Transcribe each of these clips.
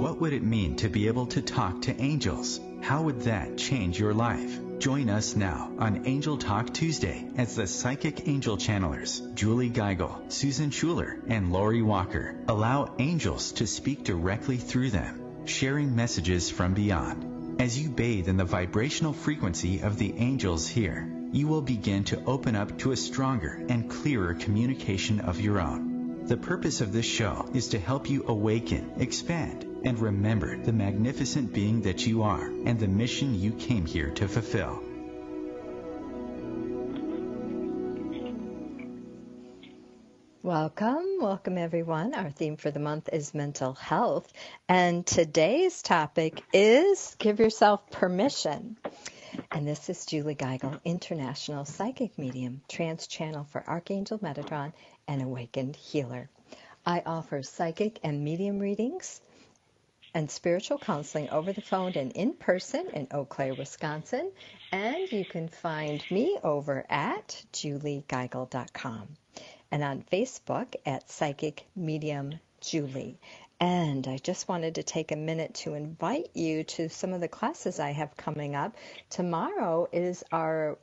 What would it mean to be able to talk to angels? How would that change your life? Join us now on Angel Talk Tuesday as the Psychic Angel Channelers, Julie Geigle, Susan Schuler, and Lori Walker, allow angels to speak directly through them, sharing messages from beyond. As you bathe in the vibrational frequency of the angels here, you will begin to open up to a stronger and clearer communication of your own. The purpose of this show is to help you awaken, expand, and remember the magnificent being that you are and the mission you came here to fulfill. Welcome everyone. Our theme for the month is mental health, and today's topic is give yourself permission. And this is Julie Geigle, international psychic medium, trance channel for Archangel Metatron, and awakened healer. I offer psychic and medium readings and spiritual counseling over the phone and in person in Eau Claire, Wisconsin. And you can find me over at juliegeigle.com and on Facebook at Psychic Medium Julie. And I just wanted to take a minute to invite you to some of the classes I have coming up. Tomorrow is our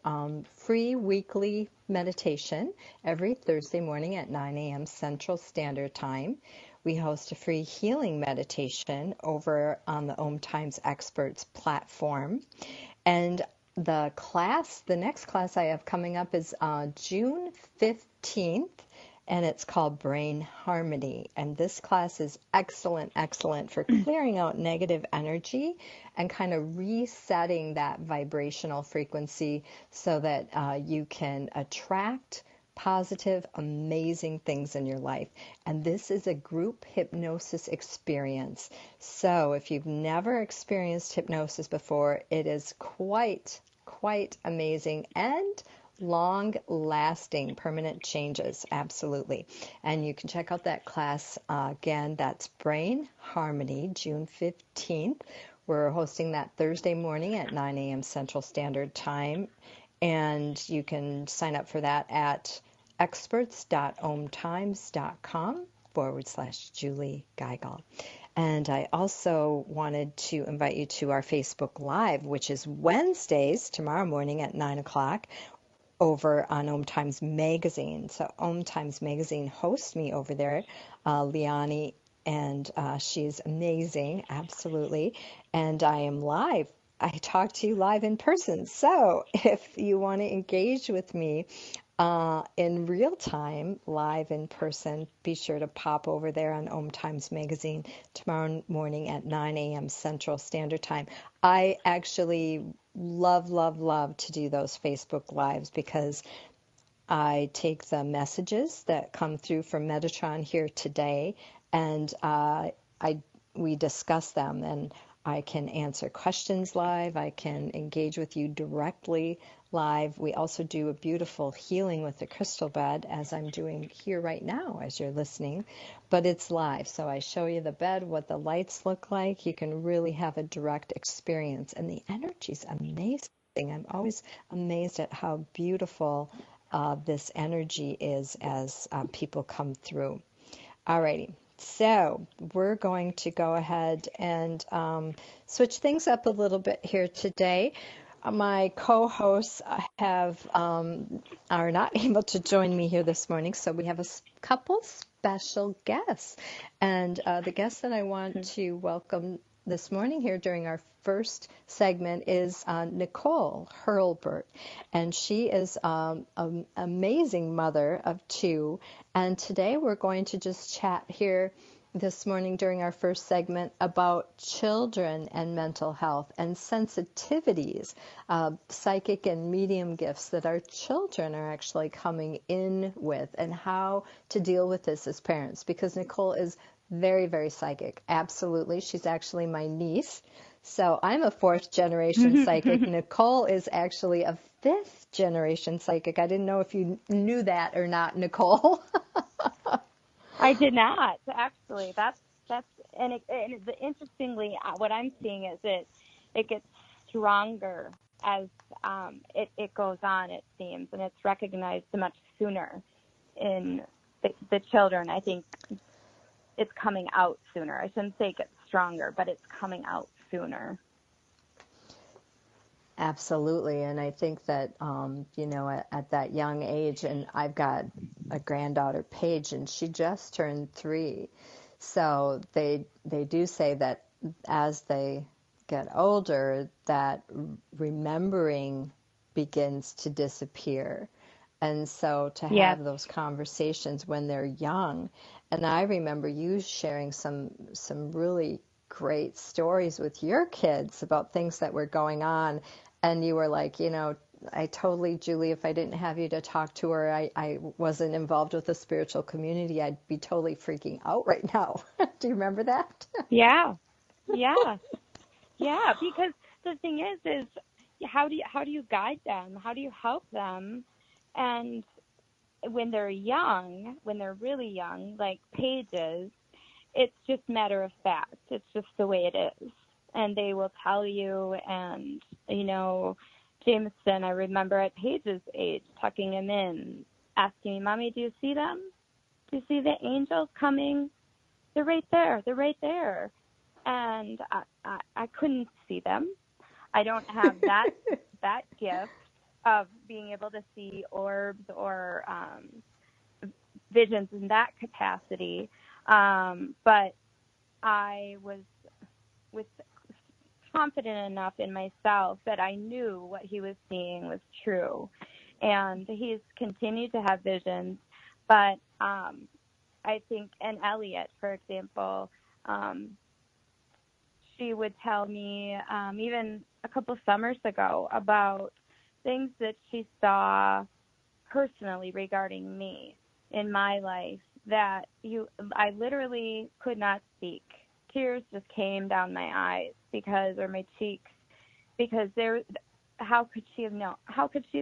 free weekly meditation every Thursday morning at 9 a.m. Central Standard Time. We host a free healing meditation over on the Om Times Experts platform. And the next class I have coming up is June 15th, and it's called Brain Harmony. And this class is excellent for clearing out negative energy and kind of resetting that vibrational frequency so that you can attract positive, amazing things in your life. And this is a group hypnosis experience. So if you've never experienced hypnosis before, it is quite amazing and long-lasting, permanent changes, absolutely. And you can check out that class. Again, that's Brain Harmony, June 15th. We're hosting that Thursday morning at 9 a.m. Central Standard Time. And you can sign up for that at experts.omtimes.com/Julie Geigle. And I also wanted to invite you to our Facebook Live, which is Wednesdays, tomorrow morning at 9 o'clock, over on Om Times Magazine. So Om Times Magazine hosts me over there, Liani, and she's amazing, absolutely. And I am live. I talk to you live in person. So if you want to engage with me in real time, live in person, be sure to pop over there on Om Times Magazine tomorrow morning at 9 a.m. Central Standard Time. I actually love to do those Facebook Lives because I take the messages that come through from Metatron here today, and we discuss them, and I can answer questions live. I can engage with you directly live. We also do a beautiful healing with the crystal bed, as I'm doing here right now as you're listening, but it's live. So I show you the bed, what the lights look like. You can really have a direct experience, and the energy's amazing. I'm always amazed at how beautiful this energy is as people come through. Alrighty. So we're going to go ahead and switch things up a little bit here today. My co-hosts are not able to join me here this morning, so we have a couple special guests. And the guest that I want to welcome this morning here during our first segment is Nicole Hurlburt, and she is an amazing mother of two. And today we're going to just chat here this morning during our first segment about children and mental health and sensitivities, psychic and medium gifts that our children are actually coming in with, and how to deal with this as parents, because Nicole is very, very psychic. Absolutely. She's actually my niece. So I'm a fourth generation psychic. Nicole is actually a fifth generation psychic. I didn't know if you knew that or not, Nicole. I did not, actually. And interestingly, what I'm seeing is it gets stronger as it goes on, it seems, and it's recognized much sooner in the children. I think it's coming out sooner. I shouldn't say it gets stronger, but it's coming out sooner. Absolutely. And I think that, at that young age, and I've got a granddaughter, Paige, and she just turned 3. So they do say that as they get older, that remembering begins to disappear. And so to have those conversations when they're young. And I remember you sharing some really great stories with your kids about things that were going on, and you were like, I totally, Julie, if I didn't have you to talk to her, I wasn't involved with the spiritual community, I'd be totally freaking out right now. Do you remember that? Yeah. Because the thing is how do you guide them? How do you help them? And when they're young, when they're really young, like Paige is, it's just matter of fact. It's just the way it is. And they will tell you. And, Jameson, I remember at Paige's age, tucking him in, asking me, Mommy, do you see them? Do you see the angels coming? They're right there. They're right there. And I couldn't see them. I don't have that that gift of being able to see orbs or visions in that capacity. But I was confident enough in myself that I knew what he was seeing was true. And he's continued to have visions, but I think, and Elliot, for example, she would tell me even a couple summers ago about things that she saw personally regarding me in my life that I literally could not speak. Tears just came down my eyes or my cheeks, because how could she have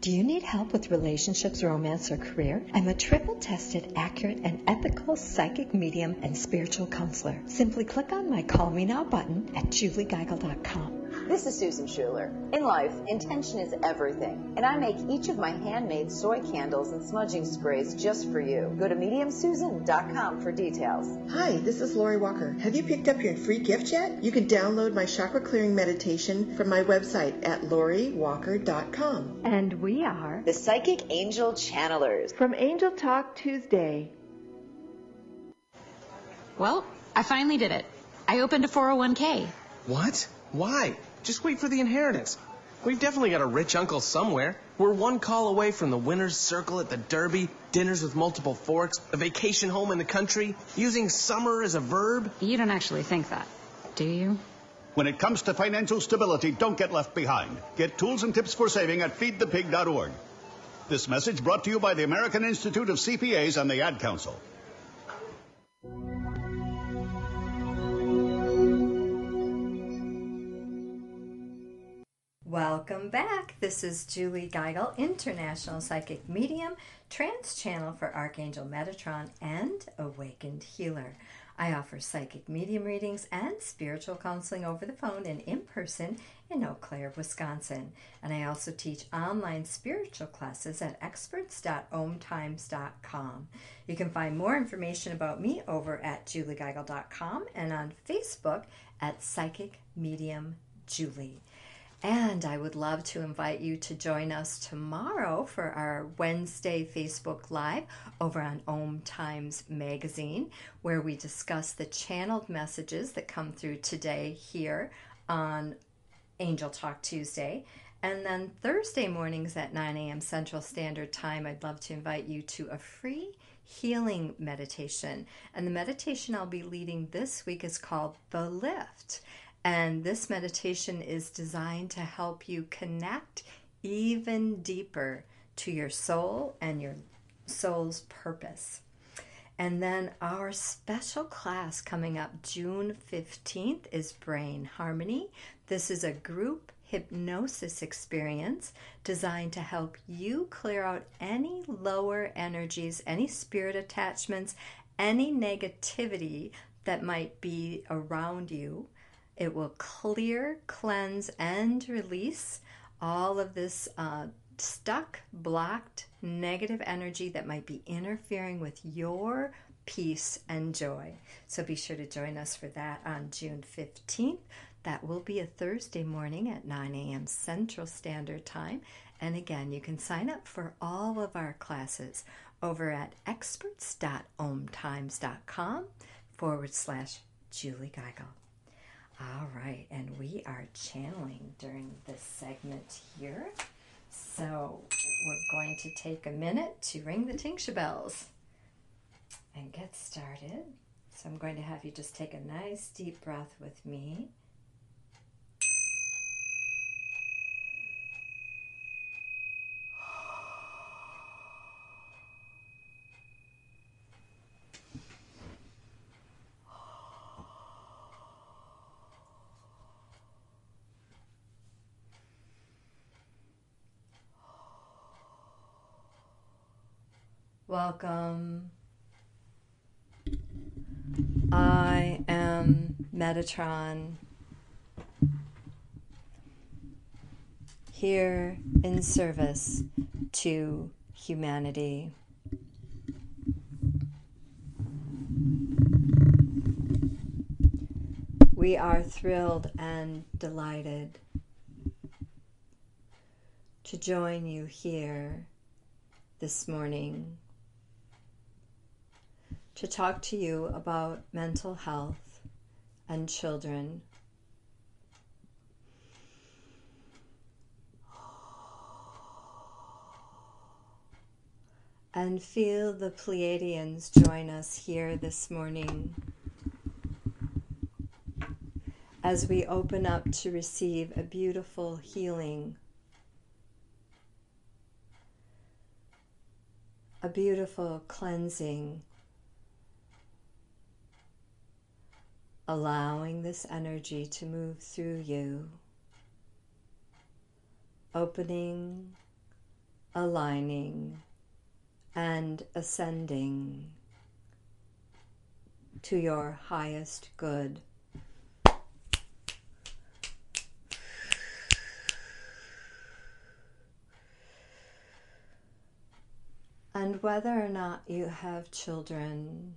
Do you need help with relationships, romance, or career? I'm a triple-tested, accurate, and ethical psychic medium and spiritual counselor. Simply click on my Call Me Now button at JulieGeigle.com. This is Susan Schuler. In life, intention is everything, and I make each of my handmade soy candles and smudging sprays just for you. Go to MediumSusan.com for details. Hi, this is Lori Walker. Have you picked up your free gift yet? You can download my chakra clearing meditation from my website at LoriWalker.com. And we are the Psychic Angel Channelers from Angel Talk Tuesday. Well, I finally did it. I opened a 401k. What? Why? Just wait for the inheritance. We've definitely got a rich uncle somewhere. We're one call away from the winner's circle at the Derby, dinners with multiple forks, a vacation home in the country, using summer as a verb. You don't actually think that, do you? When it comes to financial stability, don't get left behind. Get tools and tips for saving at feedthepig.org. This message brought to you by the American Institute of CPAs and the Ad Council. Welcome back. This is Julie Geigle, International Psychic Medium, Trance Channel for Archangel Metatron, and Awakened Healer. I offer psychic medium readings and spiritual counseling over the phone and in person in Eau Claire, Wisconsin. And I also teach online spiritual classes at experts.omtimes.com. You can find more information about me over at juliegeigle.com and on Facebook at Psychic Medium Julie. And I would love to invite you to join us tomorrow for our Wednesday Facebook Live over on Om Times Magazine, where we discuss the channeled messages that come through today here on Angel Talk Tuesday. And then Thursday mornings at 9 a.m. Central Standard Time, I'd love to invite you to a free healing meditation. And the meditation I'll be leading this week is called The Lift. And this meditation is designed to help you connect even deeper to your soul and your soul's purpose. And then our special class coming up June 15th is Brain Harmony. This is a group hypnosis experience designed to help you clear out any lower energies, any spirit attachments, any negativity that might be around you. It will clear, cleanse, and release all of this stuck, blocked, negative energy that might be interfering with your peace and joy. So be sure to join us for that on June 15th. That will be a Thursday morning at 9 a.m. Central Standard Time. And again, you can sign up for all of our classes over at experts.omtimes.com/Julie Geigle. All right, and we are channeling during this segment here. So we're going to take a minute to ring the Tingsha bells and get started. So I'm going to have you just take a nice deep breath with me. Welcome. I am Metatron, here in service to humanity. We are thrilled and delighted to join you here this morning to talk to you about mental health and children. and feel the Pleiadians join us here this morning as we open up to receive a beautiful healing, a beautiful cleansing, allowing this energy to move through you, opening, aligning, and ascending to your highest good. And whether or not you have children,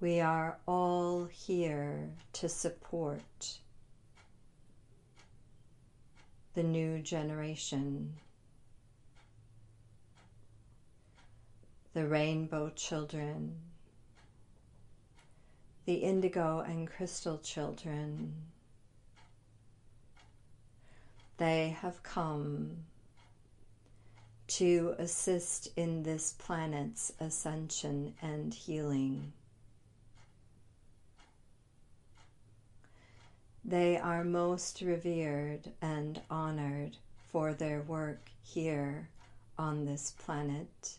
we are all here to support the new generation, the Rainbow Children, the Indigo and Crystal Children. They have come to assist in this planet's ascension and healing. They are most revered and honored for their work here on this planet.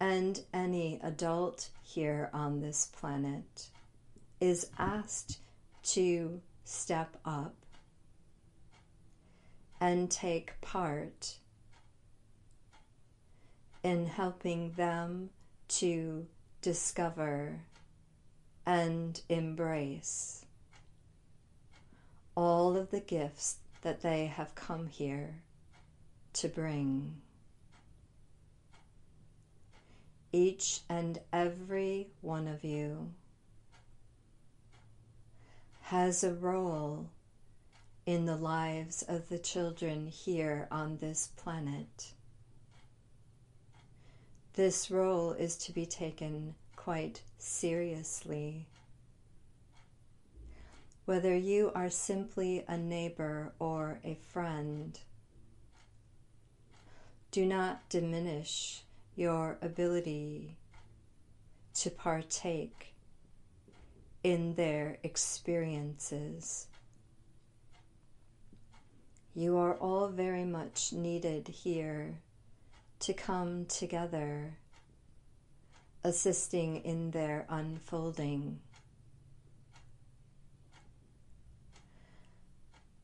And any adult here on this planet is asked to step up and take part in helping them to discover and embrace all of the gifts that they have come here to bring. Each and every one of you has a role in the lives of the children here on this planet. This role is to be taken quite seriously. Whether you are simply a neighbor or a friend, do not diminish your ability to partake in their experiences. You are all very much needed here to come together, assisting in their unfolding.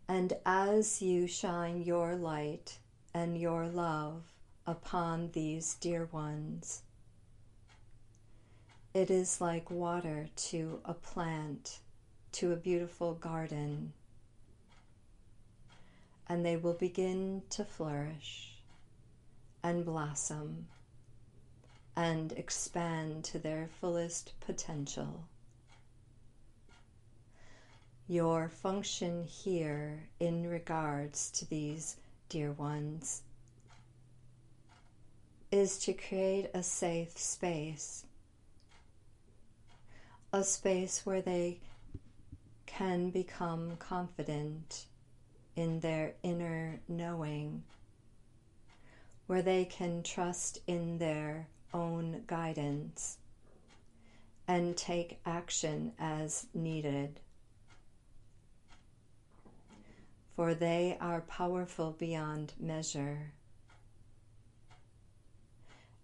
And as you shine your light and your love upon these dear ones, it is like water to a plant, to a beautiful garden, and they will begin to flourish and blossom and expand to their fullest potential. Your function here in regards to these dear ones is to create a safe space, a space where they can become confident in their inner knowing, where they can trust in their own guidance and take action as needed. For they are powerful beyond measure,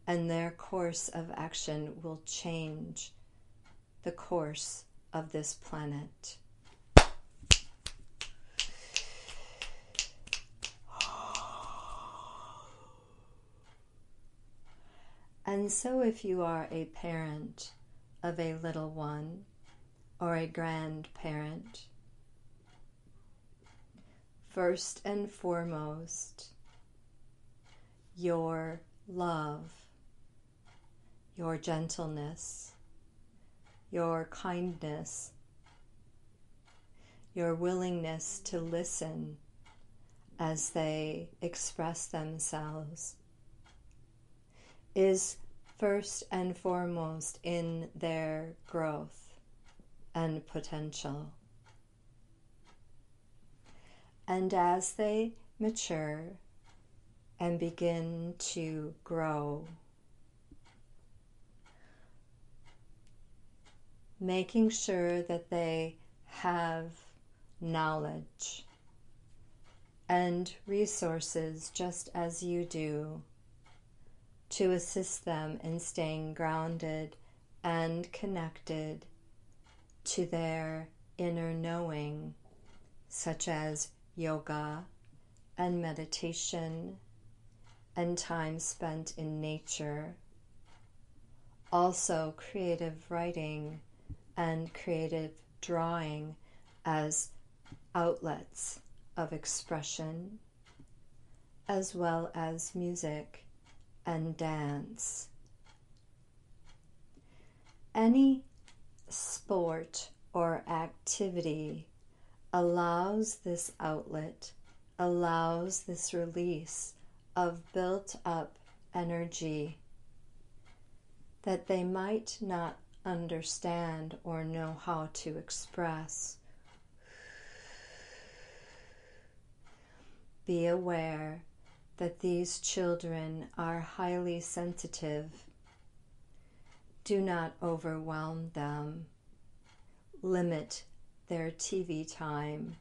and their course of action will change the course of this planet. And so if you are a parent of a little one or a grandparent, first and foremost, your love, your gentleness, your kindness, your willingness to listen as they express themselves is first and foremost in their growth and potential. And as they mature and begin to grow, making sure that they have knowledge and resources just as you do to assist them in staying grounded and connected to their inner knowing, such as yoga and meditation and time spent in nature, also creative writing and creative drawing as outlets of expression, as well as music and dance. Any sport or activity allows this outlet, allows this release of built-up energy that they might not understand or know how to express. Be aware that these children are highly sensitive. Do not overwhelm them. Limit their TV time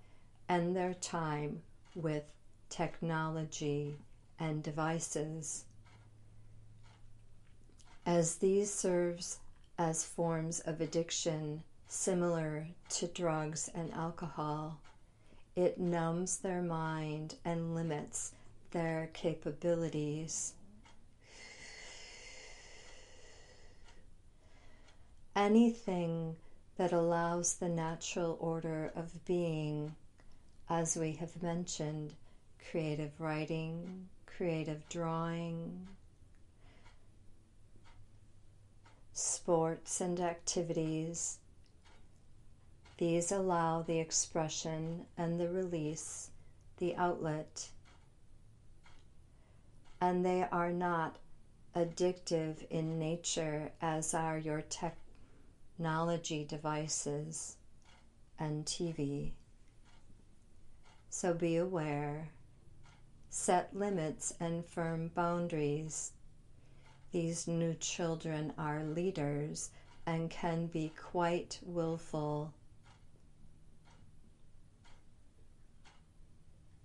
and their time with technology and devices, as these serves as forms of addiction similar to drugs and alcohol. It numbs their mind and limits their capabilities. Anything that allows the natural order of being, as we have mentioned, creative writing, creative drawing, sports and activities, these allow the expression and the release, the outlet, and they are not addictive in nature as are your technology devices and TV. So be aware, set limits and firm boundaries. These new children are leaders and can be quite willful.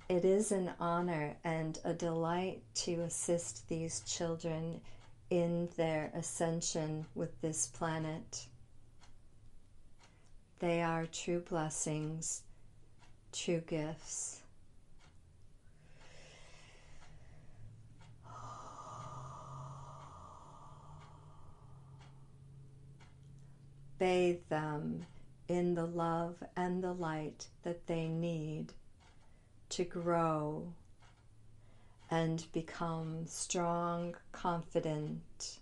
It is an honor and a delight to assist these children in their ascension with this planet. They are true blessings, true gifts. Bathe them in the love and the light that they need to grow and become strong, confident,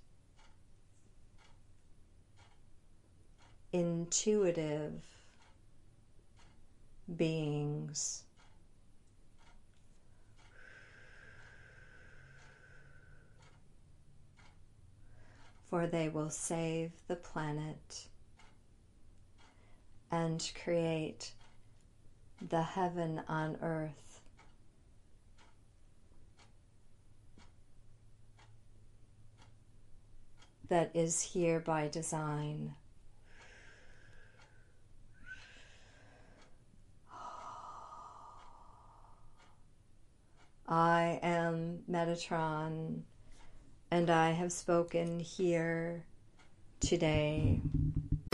intuitive beings. For they will save the planet and create the heaven on earth. That is here by design. I am Metatron, and I have spoken here today.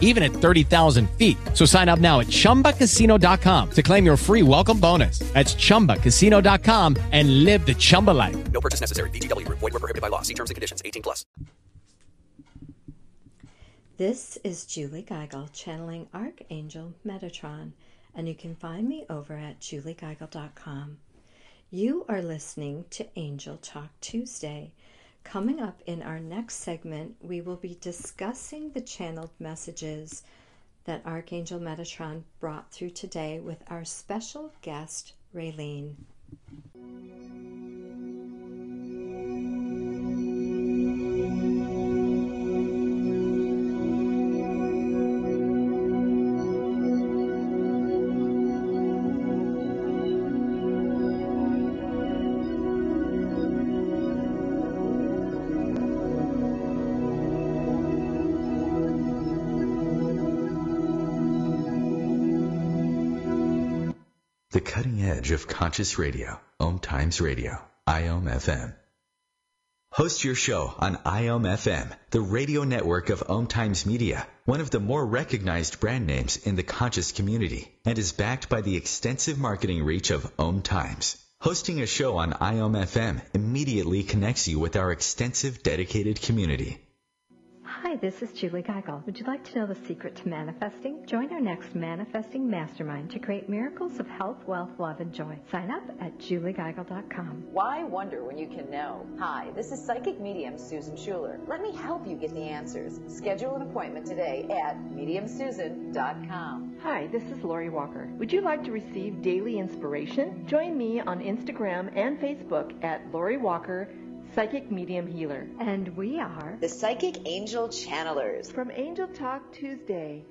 even at 30,000 feet. So sign up now at ChumbaCasino.com to claim your free welcome bonus. That's ChumbaCasino.com and live the Chumba life. No purchase necessary. VGW. Void where prohibited by law. See terms and conditions. 18+. This is Julie Geigle channeling Archangel Metatron, and you can find me over at juliegeigle.com. You are listening to Angel Talk Tuesday. Coming up in our next segment, we will be discussing the channeled messages that Archangel Metatron brought through today with our special guest, Raylene. The cutting edge of conscious radio, Om Times Radio, IOM FM. Host your show on IOM FM, the radio network of Om Times Media, one of the more recognized brand names in the conscious community, and is backed by the extensive marketing reach of Om Times. Hosting a show on IOM FM immediately connects you with our extensive dedicated community. Hi, this is Julie Geigle. Would you like to know the secret to manifesting? Join our next Manifesting Mastermind to create miracles of health, wealth, love, and joy. Sign up at juliegeigle.com. Why wonder when you can know? Hi, this is psychic medium Susan Schuler. Let me help you get the answers. Schedule an appointment today at mediumsusan.com. Hi, this is Lori Walker. Would you like to receive daily inspiration? Join me on Instagram and Facebook at Lori Walker, Psychic Medium Healer. And we are the Psychic Angel Channelers from Angel Talk Tuesday.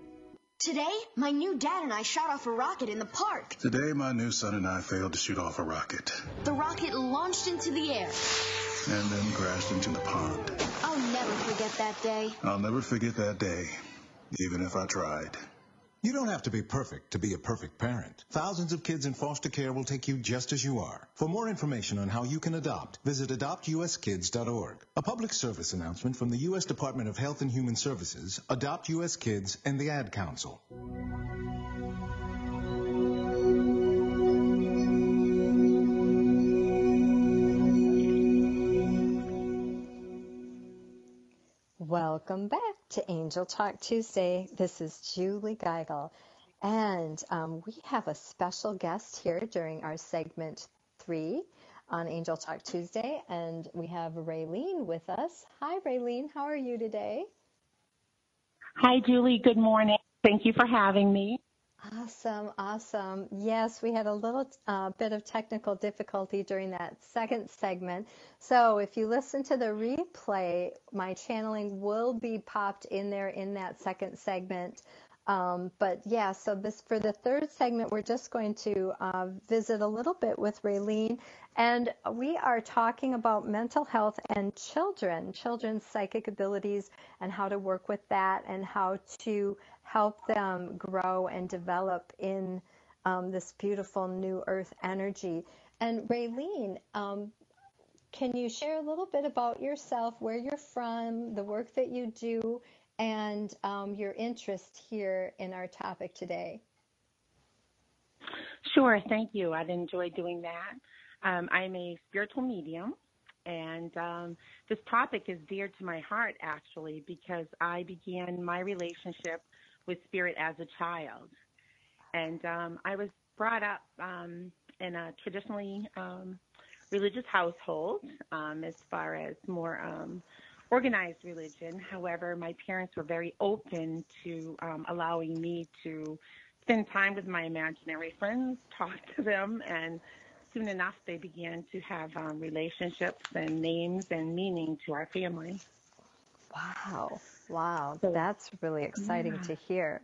Today, my new dad and I shot off a rocket in the park. Today, my new son and I failed to shoot off a rocket. The rocket launched into the air. And then crashed into the pond. I'll never forget that day. I'll never forget that day, even if I tried. You don't have to be perfect to be a perfect parent. Thousands of kids in foster care will take you just as you are. For more information on how you can adopt, visit AdoptUSKids.org. A public service announcement from the U.S. Department of Health and Human Services, Adopt U.S. Kids, and the Ad Council. Welcome back to Angel Talk Tuesday. This is Julie Geigle, and we have a special guest here during our segment 3 on Angel Talk Tuesday, and we have Raylene with us. Hi, Raylene. How are you today? Hi, Julie. Good morning. Thank you for having me. Awesome, awesome. Yes, we had a little bit of technical difficulty during that second segment. So if you listen to the replay, my channeling will be popped in there in that second segment. But yeah, so this for the third segment, we're just going to visit a little bit with Raylene. And we are talking about mental health and children, children's psychic abilities and how to work with that and how to help them grow and develop in this beautiful new earth energy. And Raylene, can you share a little bit about yourself, where you're from, the work that you do, and your interest here in our topic today? Sure, thank you. I'd enjoy doing that. I'm a spiritual medium, and this topic is dear to my heart, actually, because I began my relationship with spirit as a child. And I was brought up in a traditionally religious household as far as more organized religion. However, my parents were very open to allowing me to spend time with my imaginary friends, talk to them, and soon enough they began to have relationships and names and meaning to our family. Wow. Wow, that's really exciting to hear.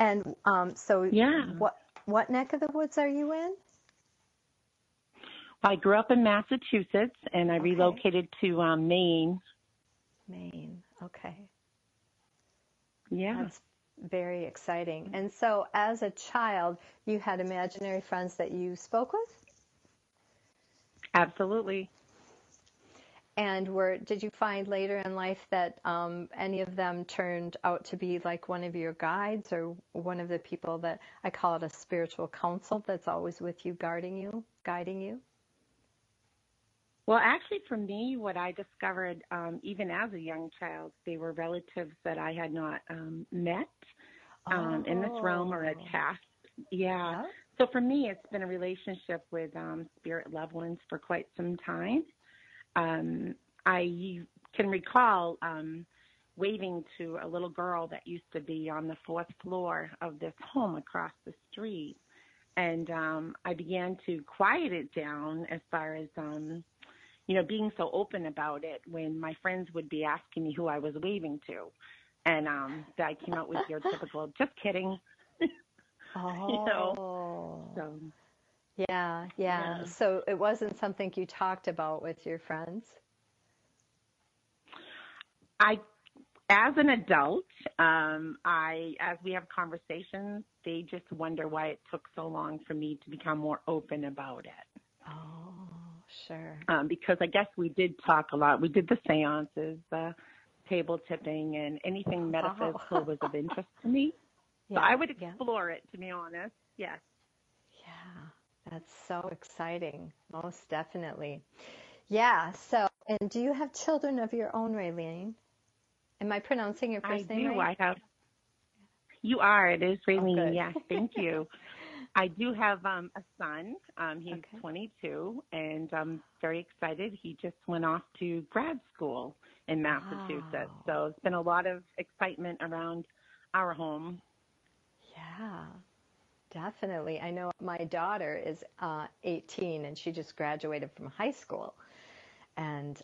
And what neck of the woods are you in? I grew up in Massachusetts, and I relocated to Maine. Maine, okay. Yeah. That's very exciting. And so as a child, you had imaginary friends that you spoke with? Absolutely. And did you find later in life that any of them turned out to be like one of your guides or one of the people that I call it a spiritual counsel that's always with you, guiding you? Well, actually, for me, what I discovered, even as a young child, they were relatives that I had not met in this realm or a past. Yeah. So for me, it's been a relationship with spirit loved ones for quite some time. I can recall waving to a little girl that used to be on the fourth floor of this home across the street. And I began to quiet it down as far as, you know, being so open about it when my friends would be asking me who I was waving to. And I came out with your typical, just kidding. Oh. You know? So. Yeah. So it wasn't something you talked about with your friends? As an adult, as we have conversations, they just wonder why it took so long for me to become more open about it. Oh, sure. Because I guess we did talk a lot. We did the seances, the table tipping, and anything metaphysical was of interest to me. Yeah, so I would explore it, to be honest. Yes. Yeah, that's so exciting. Most definitely. Yeah. So, and do you have children of your own, Raylene? Am I pronouncing your first name right? I do. I have. You are. It is Raylene. Oh, yes. Thank you. I do have a son. He's 22, and I'm very excited. He just went off to grad school in Massachusetts. Wow. So it's been a lot of excitement around our home. Yeah, definitely. I know my daughter is 18, and she just graduated from high school, and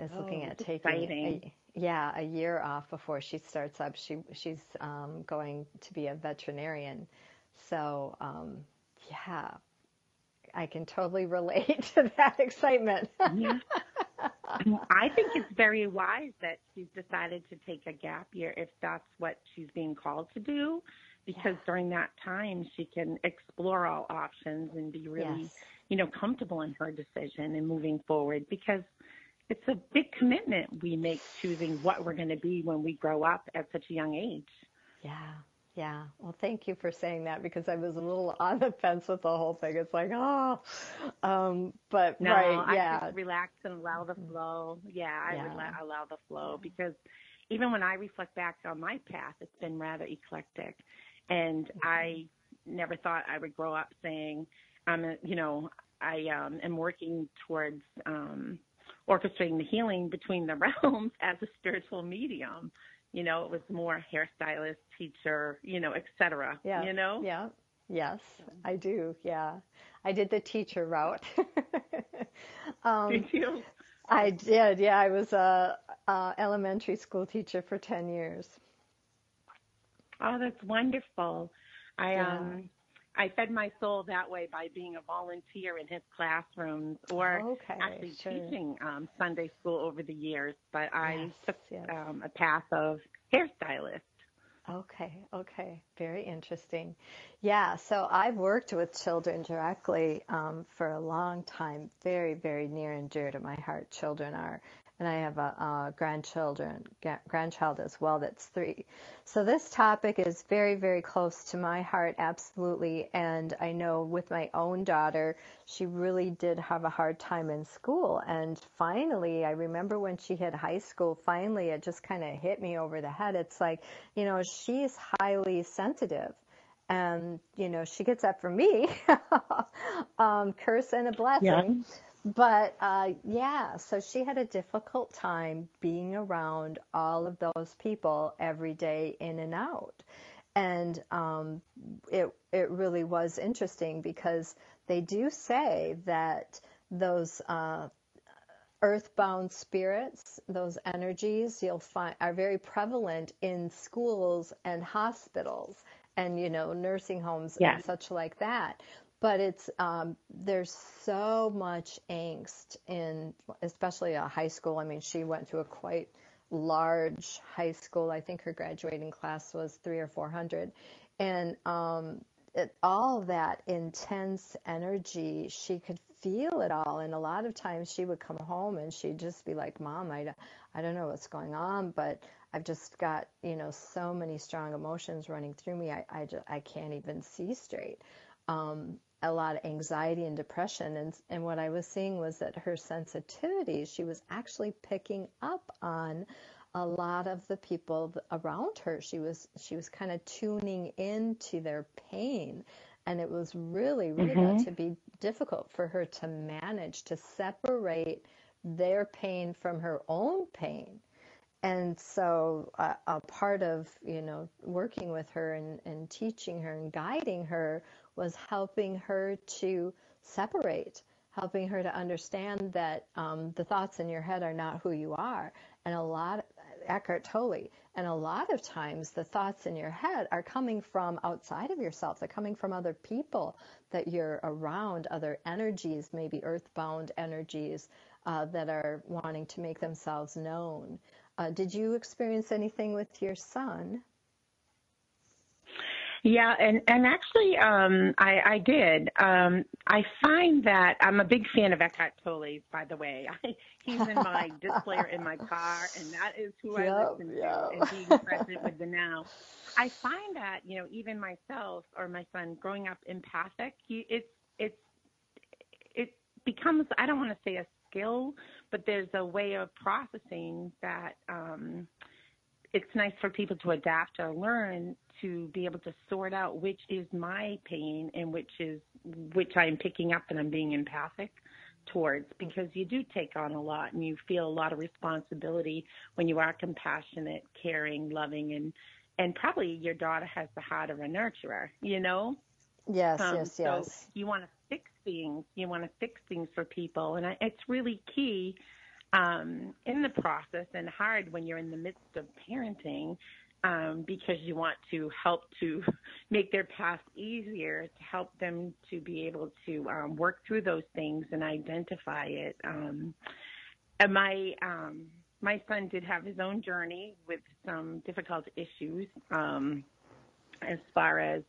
is looking at taking a year off before she starts up. She's going to be a veterinarian. So, yeah, I can totally relate to that excitement. Yeah. I think it's very wise that she's decided to take a gap year if that's what she's being called to do, because during that time she can explore all options and be really, you know, comfortable in her decision and moving forward, because it's a big commitment we make choosing what we're going to be when we grow up at such a young age. Yeah. Yeah. Well, thank you for saying that, because I was a little on the fence with the whole thing. It's like, but no, right. Yeah. I just relax and allow the flow. Yeah. I allow the flow, because even when I reflect back on my path, it's been rather eclectic, and I never thought I would grow up saying, I am working towards, orchestrating the healing between the realms as a spiritual medium. You know, it was more hairstylist, teacher, you know, et cetera. Yeah. You know? Yeah. Yes, I do. Yeah. I did the teacher route. Did you? I did. Yeah. I was a elementary school teacher for 10 years. Oh, that's wonderful. I fed my soul that way by being a volunteer in his classrooms, or actually teaching Sunday school over the years. But I took a path of hairstylist. Okay. Very interesting. Yeah, so I've worked with children directly for a long time, very, very near and dear to my heart. Children are. And I have a grandchild as well that's 3. So this topic is very, very close to my heart, absolutely. And I know with my own daughter, she really did have a hard time in school. And finally, I remember when she hit high school, finally it just kind of hit me over the head. It's like, you know, she's highly sensitive. And, you know, she gets that from me. Curse and a blessing. Yeah. But, so she had a difficult time being around all of those people every day, in and out. And it really was interesting, because they do say that those earthbound spirits, those energies you'll find are very prevalent in schools and hospitals and, you know, nursing homes and such like that. But it's there's so much angst in, especially a high school. I mean, she went to a quite large high school. I think her graduating class was 300 or 400, and all that intense energy, she could feel it all. And a lot of times she would come home and she'd just be like, "Mom, I don't know what's going on, but I've just got, you know, so many strong emotions running through me. I can't even see straight." A lot of anxiety and depression. And what I was seeing was that her sensitivity, she was actually picking up on a lot of the people around her. She was kind of tuning into their pain. And it was really got to be difficult for her to manage to separate their pain from her own pain. And so a part of, you know, working with her and teaching her and guiding her was helping her to separate, helping her to understand that the thoughts in your head are not who you are. And Eckhart Tolle, and a lot of times the thoughts in your head are coming from outside of yourself. They're coming from other people that you're around, other energies, maybe earthbound energies that are wanting to make themselves known. Did you experience anything with your son? Yeah, and actually, I did. I find that I'm a big fan of Eckhart Tolle, by the way. He's in my disc player in my car, and that is who I listen to, and being present with the now. I find that, you know, even myself or my son growing up empathic, it becomes, I don't want to say a skill, but there's a way of processing that it's nice for people to adapt or learn to be able to sort out which is my pain and which I'm picking up and I'm being empathic towards, because you do take on a lot and you feel a lot of responsibility when you are compassionate, caring, loving, and probably your daughter has the heart of a nurturer, you know? Yes, yes. So you want to fix things. You want to fix things for people. And it's really key in the process, and hard when you're in the midst of parenting, because you want to help to make their path easier, to help them to be able to work through those things and identify it. And my son did have his own journey with some difficult issues as far as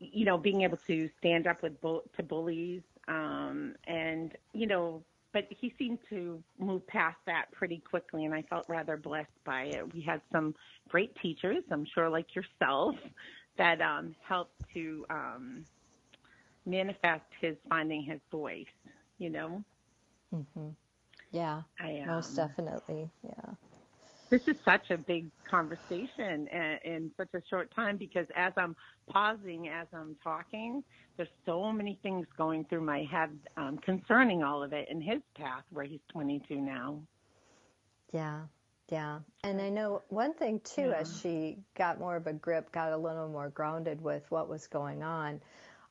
you know, being able to stand up with to bullies, and you know, but he seemed to move past that pretty quickly, and I felt rather blessed by it. We had some great teachers, I'm sure, like yourself, that helped to manifest his finding his voice. You know. Mm-hmm. Yeah. Most definitely. Yeah. This is such a big conversation in such a short time, because as I'm pausing, as I'm talking, there's so many things going through my head concerning all of it in his path where he's 22 now. Yeah, yeah. And I know one thing, too, as she got more of a grip, got a little more grounded with what was going on,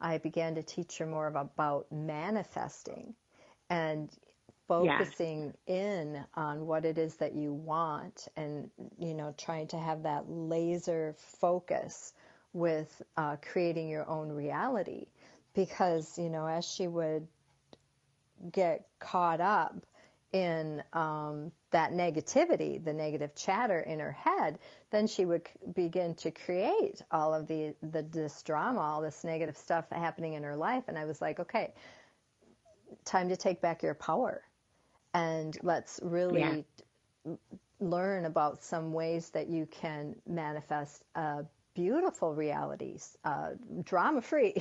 I began to teach her more about manifesting and focusing in on what it is that you want, and, you know, trying to have that laser focus with creating your own reality. Because, you know, as she would get caught up in that negativity, the negative chatter in her head, then she would begin to create all of this drama, all this negative stuff happening in her life. And I was like, okay, time to take back your power. And let's really learn about some ways that you can manifest beautiful realities, drama-free,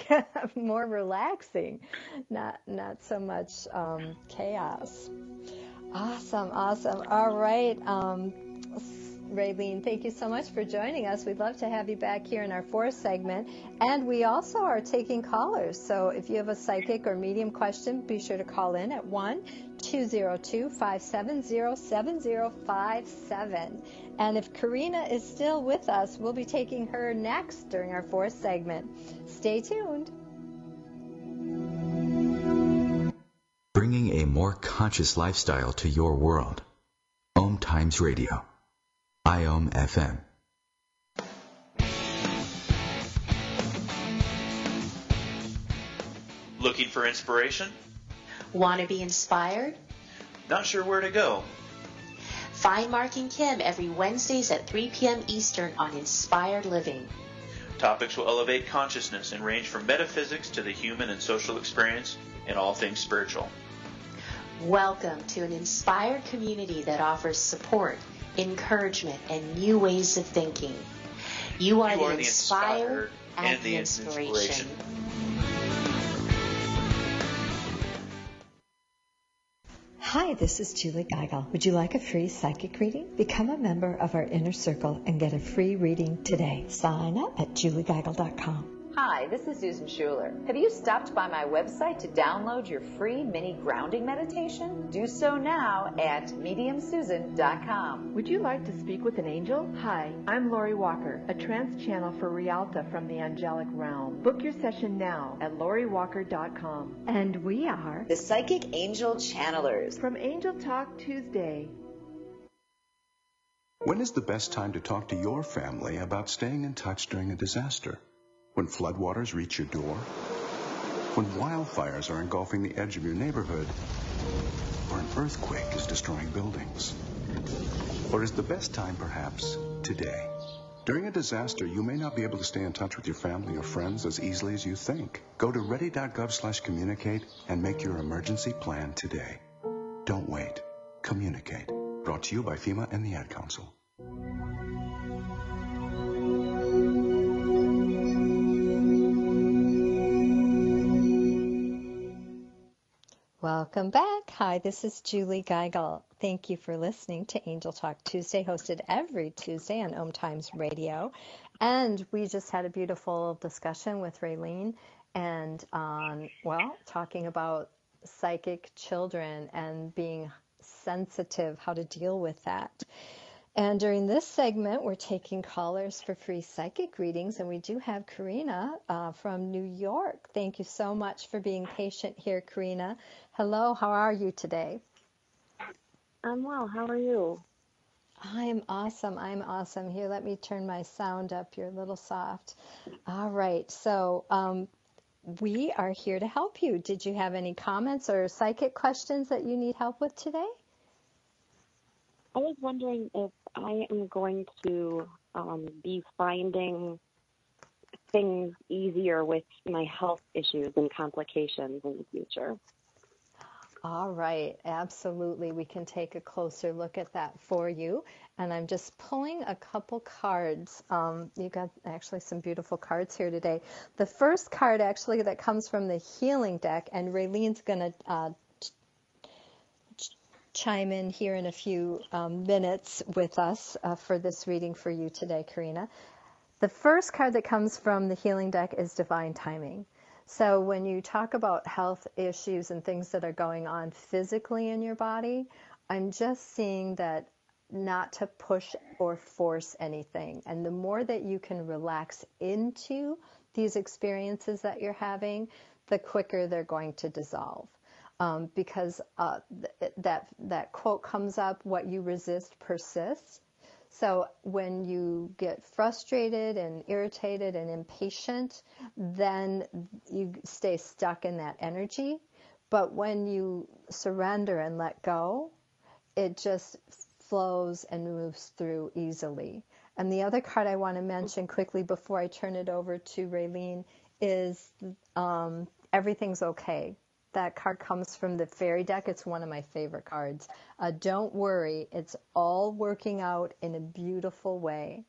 more relaxing, not so much chaos. Awesome. All right, Raylene, thank you so much for joining us. We'd love to have you back here in our fourth segment. And we also are taking callers. So if you have a psychic or medium question, be sure to call in at 1-202-570-7057. And if Karina is still with us, we'll be taking her next during our fourth segment. Stay tuned. Bringing a more conscious lifestyle to your world. Om Times Radio. IOM FM. Looking for inspiration? Want to be inspired? Not sure where to go? Find Mark and Kim every Wednesdays at 3 p.m. Eastern on Inspired Living. Topics will elevate consciousness and range from metaphysics to the human and social experience and all things spiritual. Welcome to an inspired community that offers support, encouragement, and new ways of thinking. You are the inspired and the inspiration. Hi, this is Julie Geigle. Would you like a free psychic reading? Become a member of our Inner Circle and get a free reading today. Sign up at juliegeigle.com. Hi, this is Susan Schuler. Have you stopped by my website to download your free mini grounding meditation? Do so now at MediumSusan.com. Would you like to speak with an angel? Hi, I'm Lori Walker, a trance channel for Rialta from the angelic realm. Book your session now at LoriWalker.com. And we are the Psychic Angel Channelers from Angel Talk Tuesday. When is the best time to talk to your family about staying in touch during a disaster? When floodwaters reach your door? When wildfires are engulfing the edge of your neighborhood? Or an earthquake is destroying buildings? Or is the best time perhaps today? During a disaster, you may not be able to stay in touch with your family or friends as easily as you think. Go to ready.gov/communicate and make your emergency plan today. Don't wait. Communicate. Brought to you by FEMA and the Ad Council. Welcome back. Hi, this is Julie Geigle. Thank you for listening to Angel Talk Tuesday, hosted every Tuesday on Om Times Radio. And we just had a beautiful discussion with Raylene and on, well, talking about psychic children and being sensitive, how to deal with that. And during this segment, we're taking callers for free psychic readings, and we do have Karina from New York. Thank you so much for being patient here, Karina. Hello, how are you today? I'm well, how are you? I'm awesome, I'm awesome. Here, let me turn my sound up, you're a little soft. All right, so we are here to help you. Did you have any comments or psychic questions that you need help with today? I was wondering if I am going to be finding things easier with my health issues and complications in the future. All right, absolutely. We can take a closer look at that for you. And I'm just pulling a couple cards. You got actually some beautiful cards here today. The first card actually that comes from the healing deck, and Raylene's going to chime in here in a few minutes with us for this reading for you today, Karina. The first card that comes from the healing deck is Divine Timing. So when you talk about health issues and things that are going on physically in your body, I'm just seeing that not to push or force anything. And the more that you can relax into these experiences that you're having, the quicker they're going to dissolve. Because that quote comes up, what you resist persists. So when you get frustrated and irritated and impatient, then you stay stuck in that energy. But when you surrender and let go, it just flows and moves through easily. And the other card I want to mention quickly before I turn it over to Raylene is Everything's Okay. That card comes from the fairy deck. It's one of my favorite cards. Don't worry, it's all working out in a beautiful way.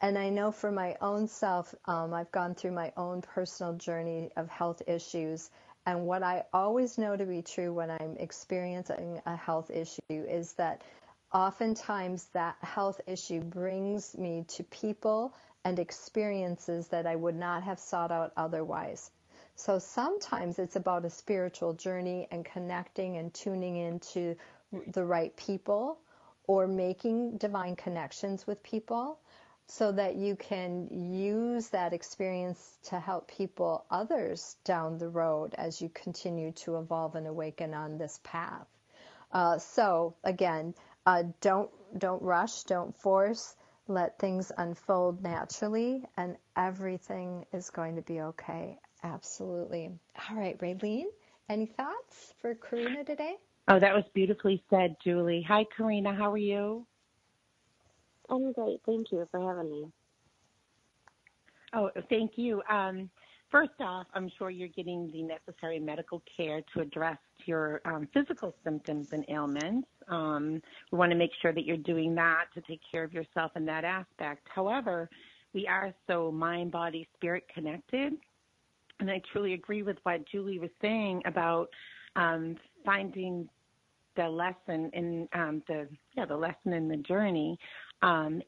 And I know for my own self, I've gone through my own personal journey of health issues. And what I always know to be true when I'm experiencing a health issue is that oftentimes that health issue brings me to people and experiences that I would not have sought out otherwise. So sometimes it's about a spiritual journey and connecting and tuning into the right people or making divine connections with people so that you can use that experience to help people, others down the road as you continue to evolve and awaken on this path. So again, don't rush, don't force, let things unfold naturally, and everything is going to be okay. Absolutely. All right, Raylene, any thoughts for Karina today? Oh, that was beautifully said, Julie. Hi, Karina. How are you? I'm great. Thank you for having me. Oh, thank you. First off, I'm sure you're getting the necessary medical care to address your physical symptoms and ailments. We want to make sure that you're doing that to take care of yourself in that aspect. However, we are so mind, body, spirit connected. And I truly agree with what Julie was saying about finding the lesson in the journey, and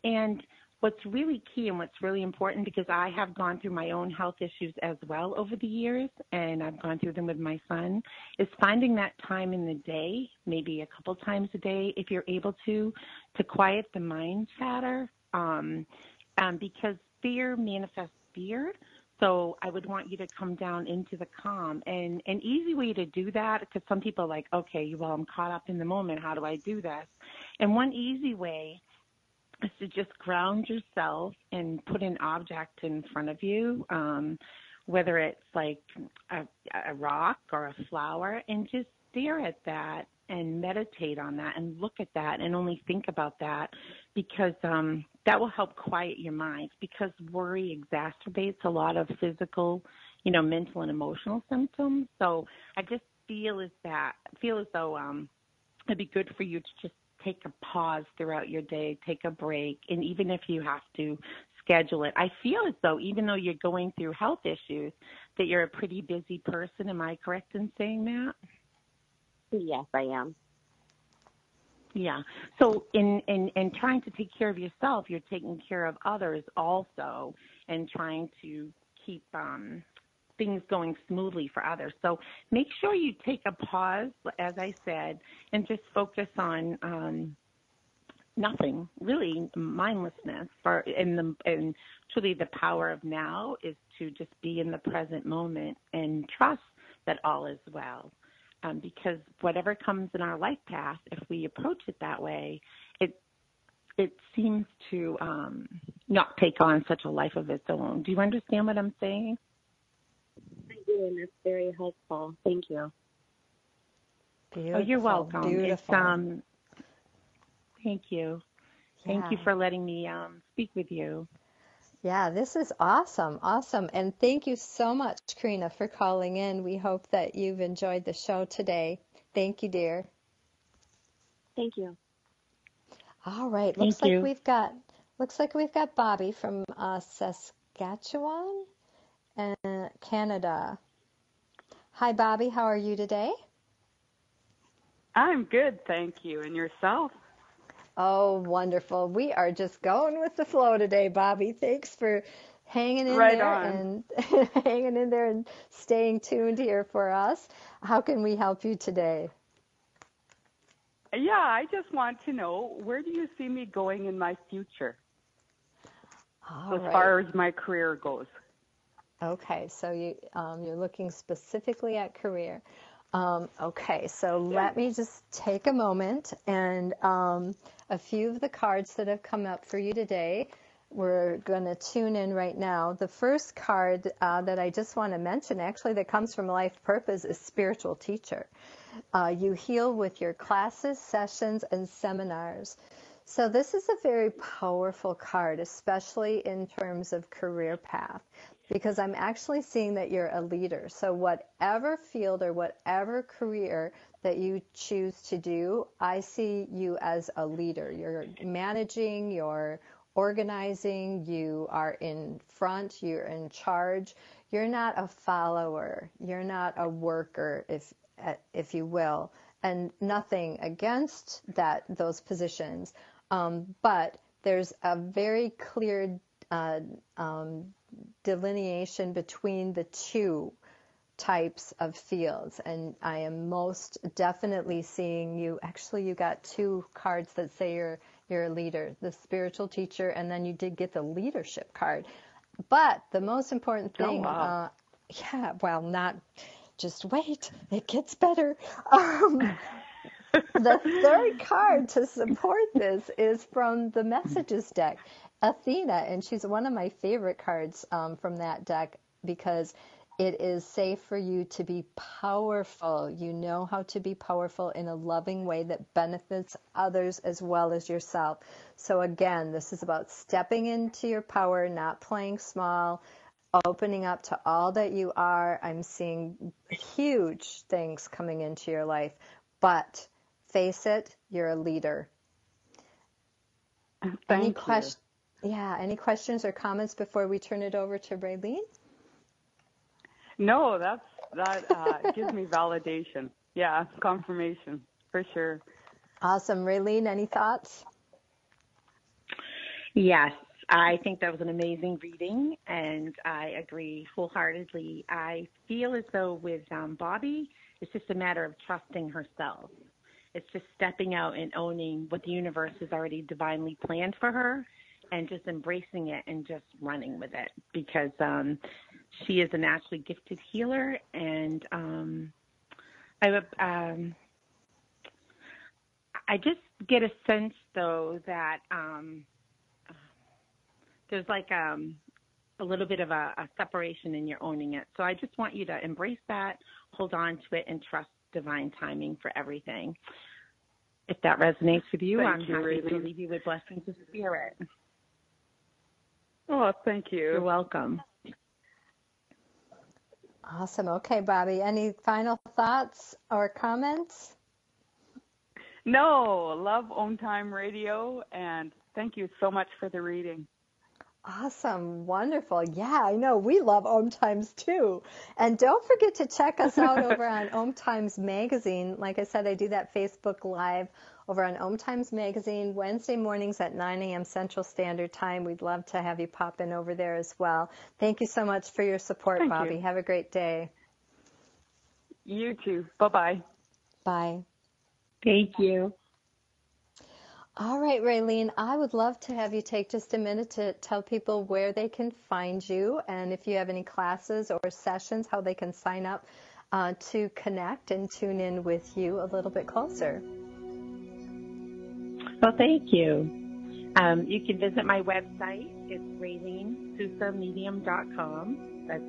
what's really key and what's really important, because I have gone through my own health issues as well over the years, and I've gone through them with my son, is finding that time in the day, maybe a couple times a day, if you're able to quiet the mind chatter, because fear manifests fear. So I would want you to come down into the calm. And an easy way to do that, because some people are like, okay, well, I'm caught up in the moment. How do I do this? And one easy way is to just ground yourself and put an object in front of you, whether it's like a rock or a flower, and just stare at that and meditate on that and look at that and only think about that, because that will help quiet your mind, because worry exacerbates a lot of physical, mental and emotional symptoms. So I just feel as though it'd be good for you to just take a pause throughout your day, take a break, and even if you have to schedule it. I feel as though, even though you're going through health issues, that you're a pretty busy person. Am I correct in saying that? Yes, I am. Yeah. So in trying to take care of yourself, you're taking care of others also, and trying to keep things going smoothly for others. So make sure you take a pause, as I said, and just focus on nothing, really mindlessness. And truly the power of now is to just be in the present moment and trust that all is well. Because whatever comes in our life path, if we approach it that way, it seems to not take on such a life of its own. Do you understand what I'm saying? I do, and that's very helpful. Thank you. Beautiful. Oh, you're welcome. Beautiful. It's, thank you. Yeah. Thank you for letting me speak with you. Yeah, this is awesome. Awesome. And thank you so much, Karina, for calling in. We hope that you've enjoyed the show today. Thank you, dear. Thank you. All right. Looks like we've got Bobby from Saskatchewan and Canada. Hi, Bobby. How are you today? I'm good, thank you. And yourself? Oh, wonderful. We are just going with the flow today, Bobby. Thanks for hanging in there and hanging in there and staying tuned here for us. How can we help you today? Yeah, I just want to know, where do you see me going in my future? All right. As far as my career goes. Okay, so you're looking specifically at career. Okay, so let me just take a moment, and a few of the cards that have come up for you today, we're going to tune in right now. The first card that I just want to mention, actually, that comes from Life Purpose, is Spiritual Teacher. You heal with your classes, sessions, and seminars. So this is a very powerful card, especially in terms of career path, because I'm actually seeing that you're a leader. So whatever field or whatever career that you choose to do, I see you as a leader. You're managing, you're organizing, you are in front, you're in charge. You're not a follower. You're not a worker, if you will, and nothing against those positions. But there's a very clear delineation between the two types of fields, and I am most definitely seeing you. Actually, you got two cards that say you're a leader, the Spiritual Teacher, and then you did get the Leadership card. But the most important thing, just wait, it gets better. The third card to support this is from the Messages deck, Athena, and she's one of my favorite cards from that deck, because it is safe for you to be powerful. You know how to be powerful in a loving way that benefits others as well as yourself. So again, this is about stepping into your power, not playing small, opening up to all that you are. I'm seeing huge things coming into your life, but face it, you're a leader. Thank you. Yeah, any questions or comments before we turn it over to Raylene? No, that gives me validation. Yeah, confirmation, for sure. Awesome. Raylene, any thoughts? Yes, I think that was an amazing reading, and I agree wholeheartedly. I feel as though with Bobby, it's just a matter of trusting herself. It's just stepping out and owning what the universe has already divinely planned for her and just embracing it and just running with it, because she is a naturally gifted healer. And I just get a sense, though, that there's like a little bit of a separation in your owning it. So I just want you to embrace that, hold on to it, and trust divine timing for everything. If that resonates with you, I'm happy to leave you with blessings of spirit. Oh, thank you. You're welcome. Awesome. Okay, Bobby, any final thoughts or comments? No, love Om Time Radio, and thank you so much for the reading. Awesome. Wonderful. Yeah, I know. We love Om Times too. And don't forget to check us out over on Om Times Magazine. Like I said, I do that Facebook Live over on Om Times Magazine Wednesday mornings at 9 a.m. Central Standard Time. We'd love to have you pop in over there as well. Thank you so much for your support, Bobby. Thank you. Have a great day. You too. Bye-bye. Bye. Thank you. All right, Raylene, I would love to have you take just a minute to tell people where they can find you, and if you have any classes or sessions, how they can sign up to connect and tune in with you a little bit closer. Well, thank you. You can visit my website. It's RayleneSousaMedium.com. That's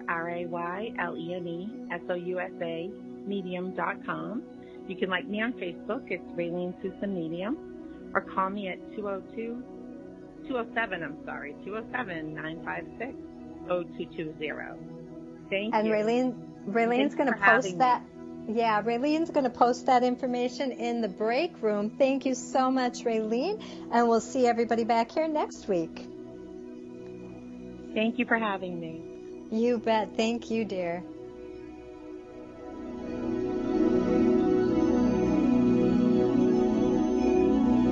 RayleneSousaMedium.com. You can like me on Facebook. It's Raylene Sousa Medium. Or call me at 207-956-0220. Thank you. Raylene's going to post that. Yeah, Raylene's going to post that information in the break room. Thank you so much, Raylene. And we'll see everybody back here next week. Thank you for having me. You bet. Thank you, dear.